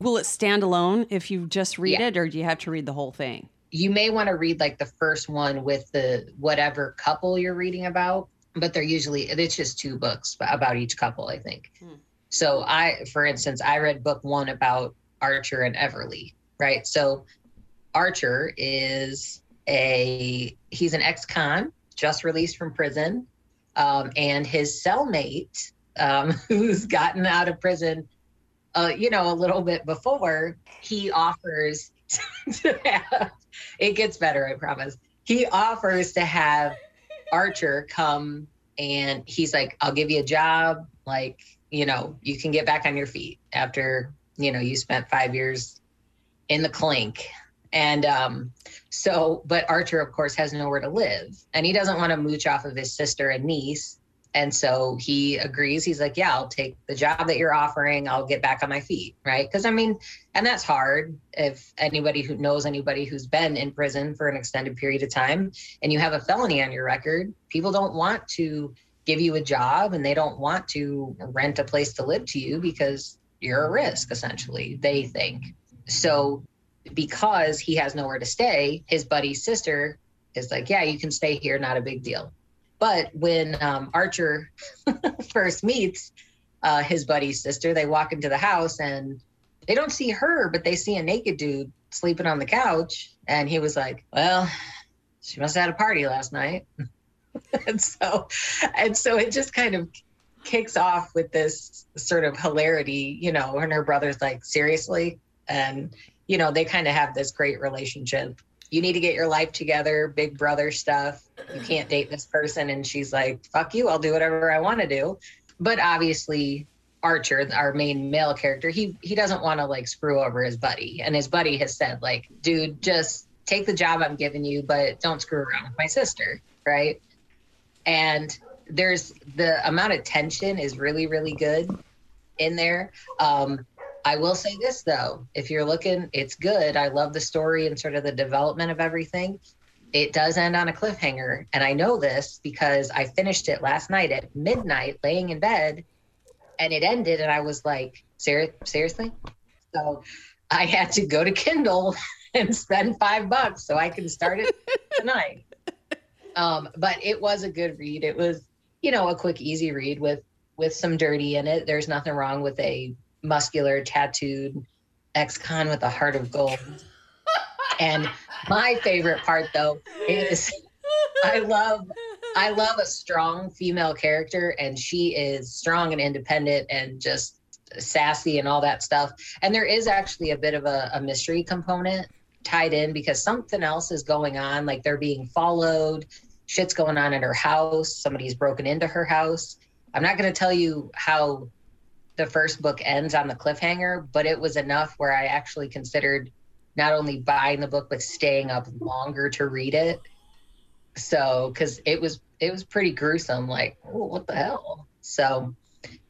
Will it stand alone if you just read it, or do you have to read the whole thing? You may want to read like the first one with the whatever couple you're reading about, but they're usually, it's just 2 books about each couple, I think. Hmm. So I read book 1 about Archer and Everly, right? So Archer he's an ex-con, just released from prison, and his cellmate, who's gotten out of prison, a little bit before, he offers to have, it gets better, I promise. He offers to have Archer come, and he's like, I'll give you a job. Like, you can get back on your feet after, you spent 5 years in the clink. And but Archer, of course, has nowhere to live, and he doesn't want to mooch off of his sister and niece. And so he agrees. He's like, yeah, I'll take the job that you're offering. I'll get back on my feet. Right. Because and that's hard. If anybody who knows anybody who's been in prison for an extended period of time and you have a felony on your record, people don't want to give you a job and they don't want to rent a place to live to you because you're a risk, essentially, they think. So because he has nowhere to stay, his buddy's sister is like, yeah, you can stay here, not a big deal. But when Archer first meets his buddy's sister, they walk into the house and they don't see her, but they see a naked dude sleeping on the couch. And he was like, well, she must have had a party last night. and so it just kind of kicks off with this sort of hilarity, you know, and her brother's like, seriously? And, you know, they kind of have this great relationship. You need to get your life together, big brother stuff. You can't date this person. And she's like, fuck you, I'll do whatever I want to do. But obviously Archer, our main male character, he doesn't want to like screw over his buddy. And his buddy has said like, dude, just take the job I'm giving you, but don't screw around with my sister, right? And there's the amount of tension is really, really good in there. I will say this though, if you're looking, it's good. I love the story and sort of the development of everything. It does end on a cliffhanger. And I know this because I finished it last night at midnight, laying in bed, and it ended. And I was like, seriously? So I had to go to Kindle and spend $5 so I can start it tonight. But it was a good read. It was, you know, a quick, easy read with some dirty in it. There's nothing wrong with a muscular, tattooed ex-con with a heart of gold. And my favorite part, though, is I love a strong female character, and she is strong and independent and just sassy and all that stuff. And there is actually a bit of a mystery component tied in because something else is going on. Like they're being followed, shit's going on at her house. Somebody's broken into her house. I'm not going to tell you how the first book ends on the cliffhanger, but it was enough where I actually considered not only buying the book, but staying up longer to read it. So, cause it was pretty gruesome. Like, oh, what the hell? So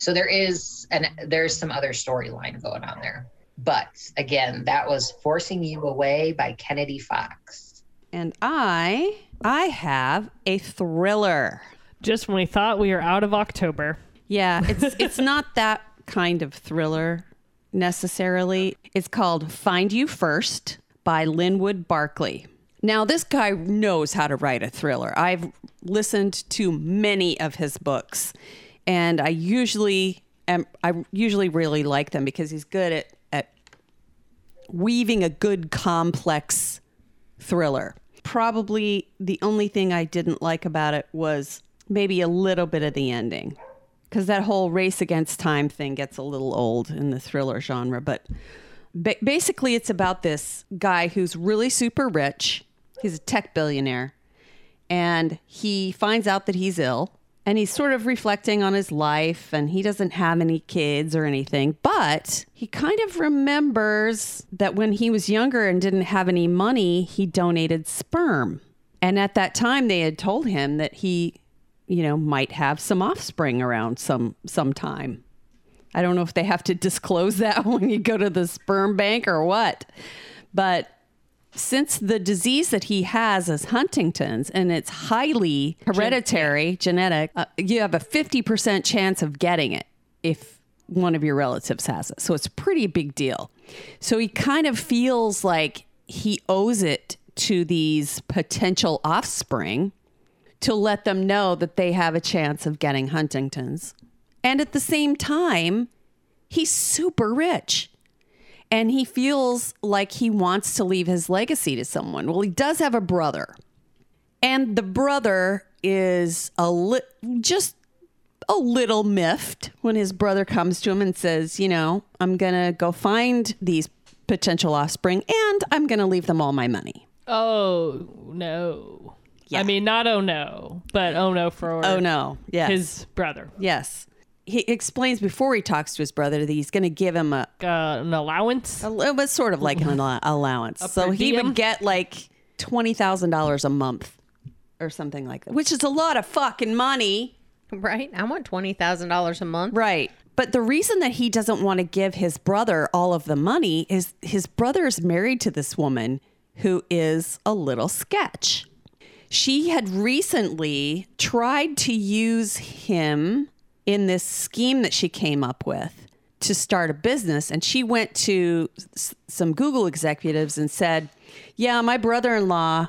there's some other storyline going on there. But again, that was Forcing You Away by Kennedy Fox. And I have a thriller. Just when we thought we were out of October. Yeah, it's not that kind of thriller necessarily. It's called Find You First by Linwood Barclay. Now, this guy knows how to write a thriller. I've listened to many of his books, and I usually really like them because he's good at weaving a good complex thriller. Probably the only thing I didn't like about it was maybe a little bit of the ending, because that whole race against time thing gets a little old in the thriller genre. But basically it's about this guy who's really super rich. He's a tech billionaire, and he finds out that he's ill. And he's sort of reflecting on his life, and he doesn't have any kids or anything, but he kind of remembers that when he was younger and didn't have any money, he donated sperm. And at that time, they had told him that he, you know, might have some offspring around sometime. I don't know if they have to disclose that when you go to the sperm bank or what, but since the disease that he has is Huntington's, and it's highly hereditary, genetic, you have a 50% chance of getting it if one of your relatives has it. So it's a pretty big deal. So he kind of feels like he owes it to these potential offspring to let them know that they have a chance of getting Huntington's. And at the same time, he's super rich. And he feels like he wants to leave his legacy to someone. Well, he does have a brother. And the brother is just a little miffed when his brother comes to him and says, you know, I'm going to go find these potential offspring and I'm going to leave them all my money. Oh, no. Yeah. I mean, not oh, no, but oh, no for oh, no. Yes. His brother. Yes. He explains before he talks to his brother that he's going to give him an allowance. It was sort of like an allowance. So he would get like $20,000 a month or something like that, which is a lot of fucking money. Right. I want $20,000 a month. Right. But the reason that he doesn't want to give his brother all of the money is his brother is married to this woman who is a little sketch. She had recently tried to use him in this scheme that she came up with to start a business. And she went to some Google executives and said, yeah, my brother-in-law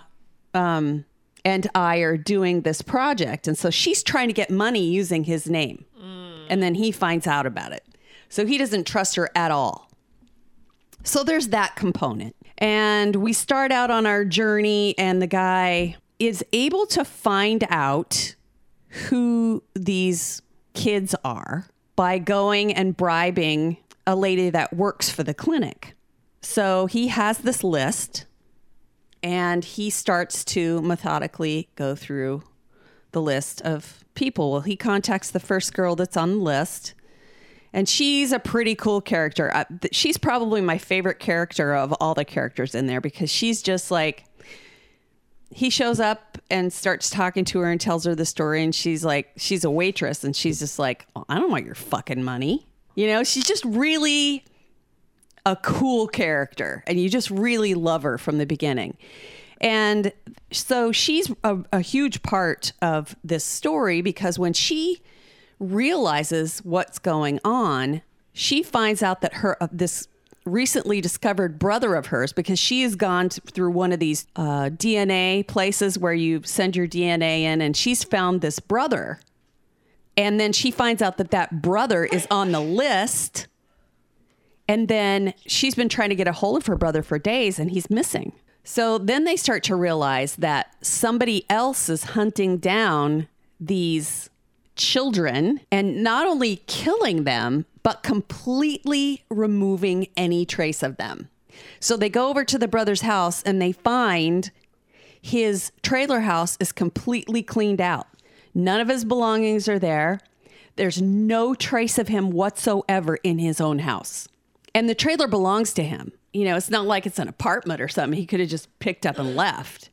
and I are doing this project. And so she's trying to get money using his name. Mm. And then he finds out about it. So he doesn't trust her at all. So there's that component. And we start out on our journey, and the guy is able to find out who these kids are by going and bribing a lady that works for the clinic. So he has this list, and he starts to methodically go through the list of people. Well, he contacts the first girl that's on the list, and she's a pretty cool character. She's probably my favorite character of all the characters in there, because she's just like, he shows up and starts talking to her and tells her the story. And she's like, she's a waitress, and she's just like, oh, I don't want your fucking money. You know, she's just really a cool character, and you just really love her from the beginning. And so she's a huge part of this story, because when she realizes what's going on, she finds out that her this recently discovered brother of hers, because she has gone through one of these DNA places where you send your DNA in, and she's found this brother. And then she finds out that that brother is on the list. And then she's been trying to get a hold of her brother for days, and he's missing. So then they start to realize that somebody else is hunting down these children and not only killing them, but completely removing any trace of them. So they go over to the brother's house, and they find his trailer house is completely cleaned out. None of his belongings are there. There's no trace of him whatsoever in his own house. And the trailer belongs to him. You know, it's not like it's an apartment or something. He could have just picked up and left.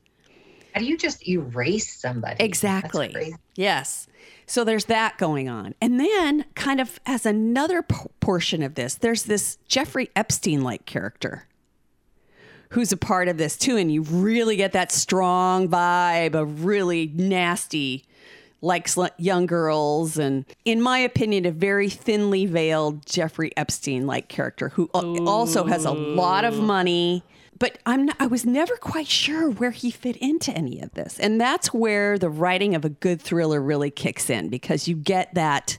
How do you just erase somebody? Exactly. Yes. So there's that going on. And then kind of as another portion of this, there's this Jeffrey Epstein-like character who's a part of this too. And you really get that strong vibe of really nasty, likes young girls. And in my opinion, a very thinly veiled Jeffrey Epstein-like character who also has a lot of money. But I was never quite sure where he fit into any of this. And that's where the writing of a good thriller really kicks in, because you get that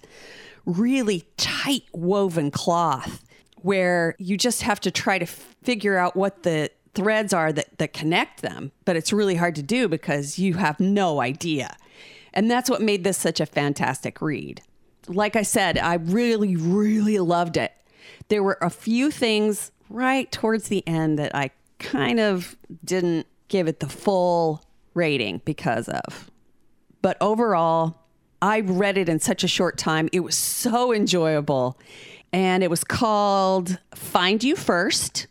really tight woven cloth where you just have to try to figure out what the threads are that connect them. But it's really hard to do because you have no idea. And that's what made this such a fantastic read. Like I said, I really, really loved it. There were a few things right towards the end that I kind of didn't give it the full rating because of. But overall, I read it in such a short time. It was so enjoyable. And it was called Find You First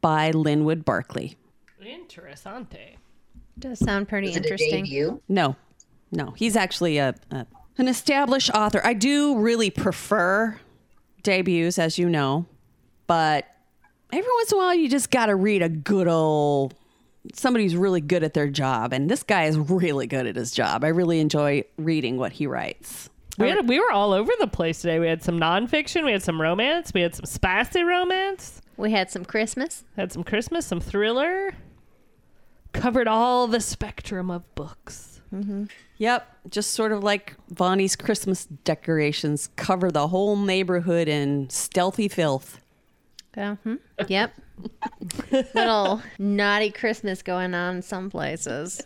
by Linwood Barclay. Interessante. Does sound pretty interesting. No, he's actually an established author. I do really prefer debuts, as you know, but every once in a while, you just got to read a good old somebody who's really good at their job. And this guy is really good at his job. I really enjoy reading what he writes. We were all over the place today. We had some nonfiction. We had some romance. We had some spicy romance. We had some Christmas. Some thriller. Covered all the spectrum of books. Mm-hmm. Yep. Just sort of like Vonnie's Christmas decorations cover the whole neighborhood in stealthy filth. Mm-hmm. Yep. Little naughty Christmas going on in some places,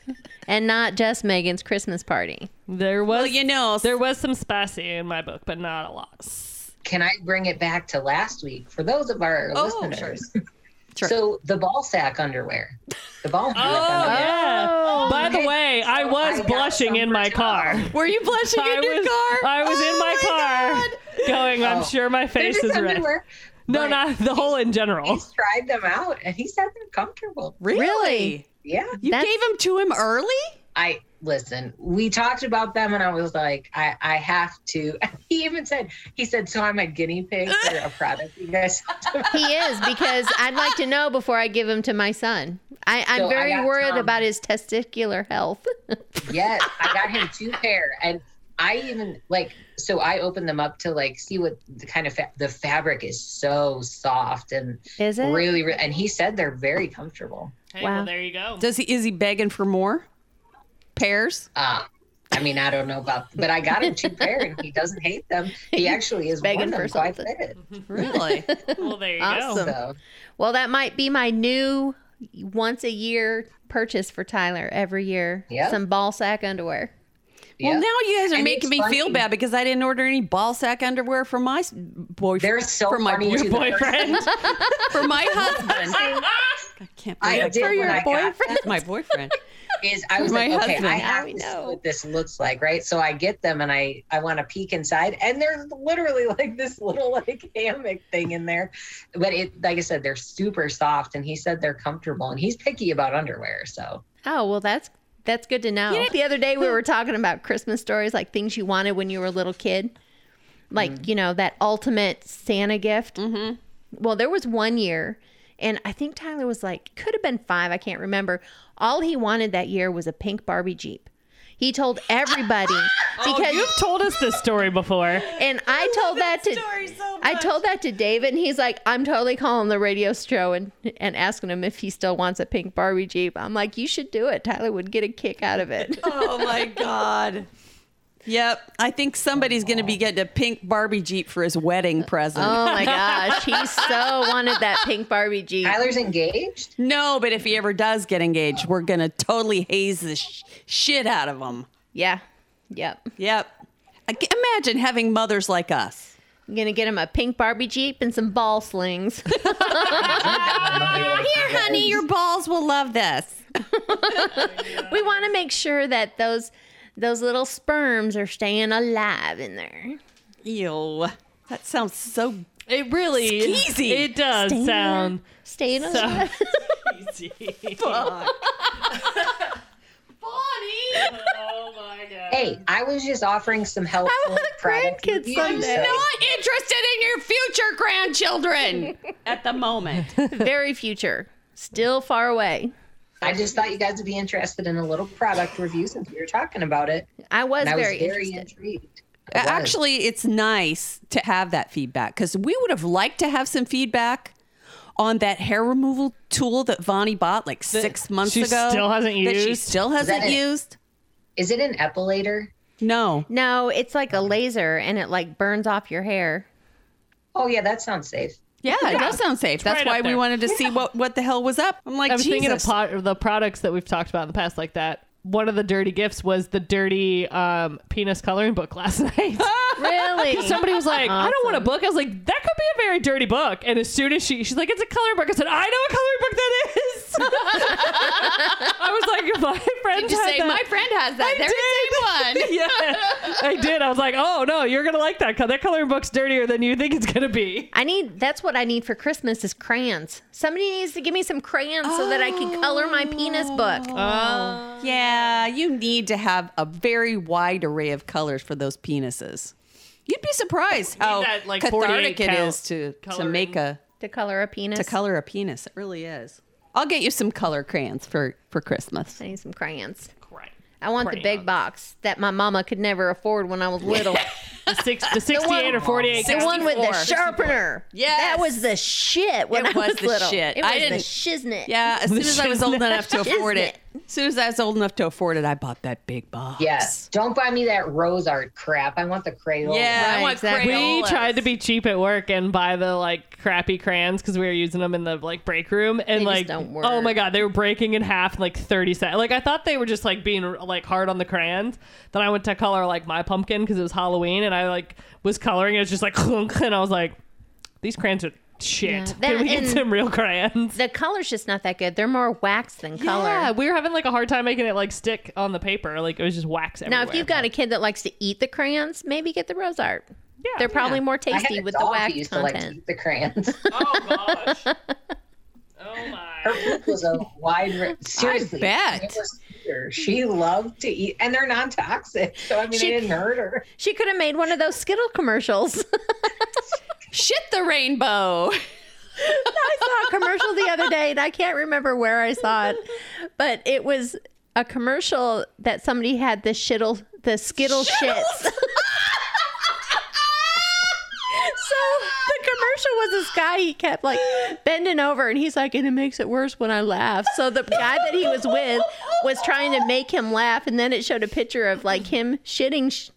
and not just Megan's Christmas party. There was some spicy in my book, but not a lot. Can I bring it back to last week for those of our listeners? Sure. So the ball sack underwear. Underwear. Yeah. Oh, by the way, so I was blushing in my car. Were you blushing in your car? I was in my car, going, I'm sure my face is red. No, not the whole in general. He's tried them out, and he said they're comfortable. Really? Yeah. You gave them to him early? Listen, we talked about them, and I was like, I have to. He even said, so I'm a guinea pig for a product you guys talked about. He is, because I'd like to know before I give them to my son. I'm very worried about his testicular health. Yes, I got him 2 pair, and I even like, so I open them up to like see what the kind of the fabric is so soft and is it really, and he said they're very comfortable. Hey, wow. Well, there you go. Is he begging for more pairs? I mean, I don't know about, but I got him 2 pairs and he doesn't hate them. He actually is begging for so something. I fit it. Really? Well, there you awesome. Go. So. Well, that might be my new once a year purchase for Tyler every year. Yep. Some ball sack underwear. Well, yep. Now you guys are and making me feel bad because I didn't order any ball sack underwear for my boyfriend. So for my boyfriend. For my husband. I can't believe I did for your boyfriend. My boyfriend. Is I was my like, husband. Okay, I have to see what this looks like, right? So I get them and I want to peek inside, and there's literally like this little like hammock thing in there. But it, like I said, they're super soft, and he said they're comfortable, and he's picky about underwear. So oh well, that's good to know. You know, the other day we were talking about Christmas stories, like things you wanted when you were a little kid, like you know that ultimate Santa gift. Mm-hmm. Well, there was one year. And I think Tyler was like, could have been 5, I can't remember. All he wanted that year was a pink Barbie Jeep. He told everybody because you've told us this story before. And I told that to David, and he's like, I'm totally calling the radio show and asking him if he still wants a pink Barbie Jeep. I'm like, you should do it. Tyler would get a kick out of it. Oh my God. Yep. I think somebody's going to be getting a pink Barbie Jeep for his wedding present. Oh, my gosh. He so wanted that pink Barbie Jeep. Tyler's engaged? No, but if he ever does get engaged, we're going to totally haze the shit out of him. Yeah. Yep. Imagine having mothers like us. I'm going to get him a pink Barbie Jeep and some ball slings. Here, honey, your balls will love this. We want to make sure that those little sperms are staying alive in there. Ew. That sounds so It really skeezy. It does sound staying alive. So skeezy. Fuck. Bonnie. Oh my God. Hey, I was just offering some helpful products. Grandkids someday. I'm not interested in your future grandchildren at the moment. Very future. Still far away. I just thought you guys would be interested in a little product review since we were talking about it. I was very intrigued. Actually, it's nice to have that feedback because we would have liked to have some feedback on that hair removal tool that Vonnie bought like 6 months ago. She still hasn't used. Is it an epilator? No, it's like a laser and it like burns off your hair. Oh, yeah, that sounds safe. Yeah, it does sound safe. That's why we wanted to see what the hell was up. I'm like, I was thinking of the products that we've talked about in the past like that. One of the dirty gifts was the dirty penis coloring book last night. Really? Somebody was like, awesome. I don't want a book. I was like, that could be a very dirty book. And as soon as she's like, it's a coloring book. I said, I know a coloring book that is. I was like, my friend has that. They're the same one. Yeah, I did. I was like, oh no, you're going to like that. That coloring book's dirtier than you think it's going to be. That's what I need for Christmas is crayons. Somebody needs to give me some crayons so that I can color my penis book. Oh, yeah. Yeah, you need to have a very wide array of colors for those penises. You'd be surprised how that, like, cathartic it is to color a penis. To color a penis, it really is. I'll get you some color crayons for Christmas. I need some crayons. I want crayons. The big box that my mama could never afford when I was little. The 68 or 48. The one with the sharpener. Yeah, that was the shit when I was little. Shit. It was the shiznit. Yeah, as soon as I was old enough to afford it. I bought that big box. Yes. Don't buy me that rose art crap. I want the Crayola. Yeah, right, I want Crayolas. We tried to be cheap at work and buy the like crappy crayons because we were using them in the like break room and they like don't work. Oh my God, they were breaking in half in, like 30 seconds. Like I thought they were just like being like hard on the crayons. Then I went to color like my pumpkin because it was Halloween and I like was coloring and it was just like and I was like, these crayons are shit. Yeah. Can we get some real crayons? The color's just not that good. They're more wax than color. Yeah, we were having like a hard time making it like stick on the paper. Like it was just wax everywhere. Now, if you've got a kid that likes to eat the crayons, maybe get the rose art. Yeah, they're probably more tasty with the wax content. I had a dog who used to like to eat the crayons. Oh gosh. Oh my. Her poop was a wide. Seriously, I bet. She loved to eat, and they're non-toxic. So I mean, it didn't hurt her. She could have made one of those Skittle commercials. Shit the rainbow. I saw a commercial the other day and I can't remember where I saw it, but it was a commercial that somebody had the shittle the Skittles shits. So the commercial was this guy, he kept like bending over and he's like, and it makes it worse when I laugh. So the guy that he was with was trying to make him laugh, and then it showed a picture of like him shitting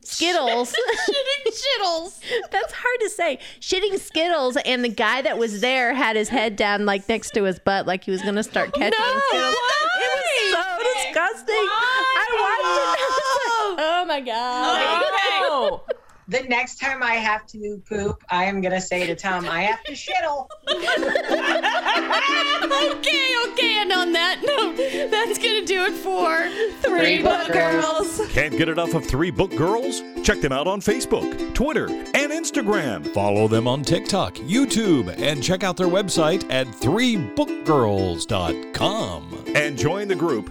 Skittles. Shitting Skittles. That's hard to say. Shitting Skittles, and the guy that was there had his head down like next to his butt like he was going to start catching Skittles. It was so disgusting. I watched it. Oh my God. Okay. The next time I have to poop, I am going to say to Tom, I have to shittle. Okay. And on that note, that's going to do it for Three Book Girls. Can't get enough of Three Book Girls? Check them out on Facebook, Twitter, and Instagram. Follow them on TikTok, YouTube, and check out their website at 3bookgirls.com. And join the group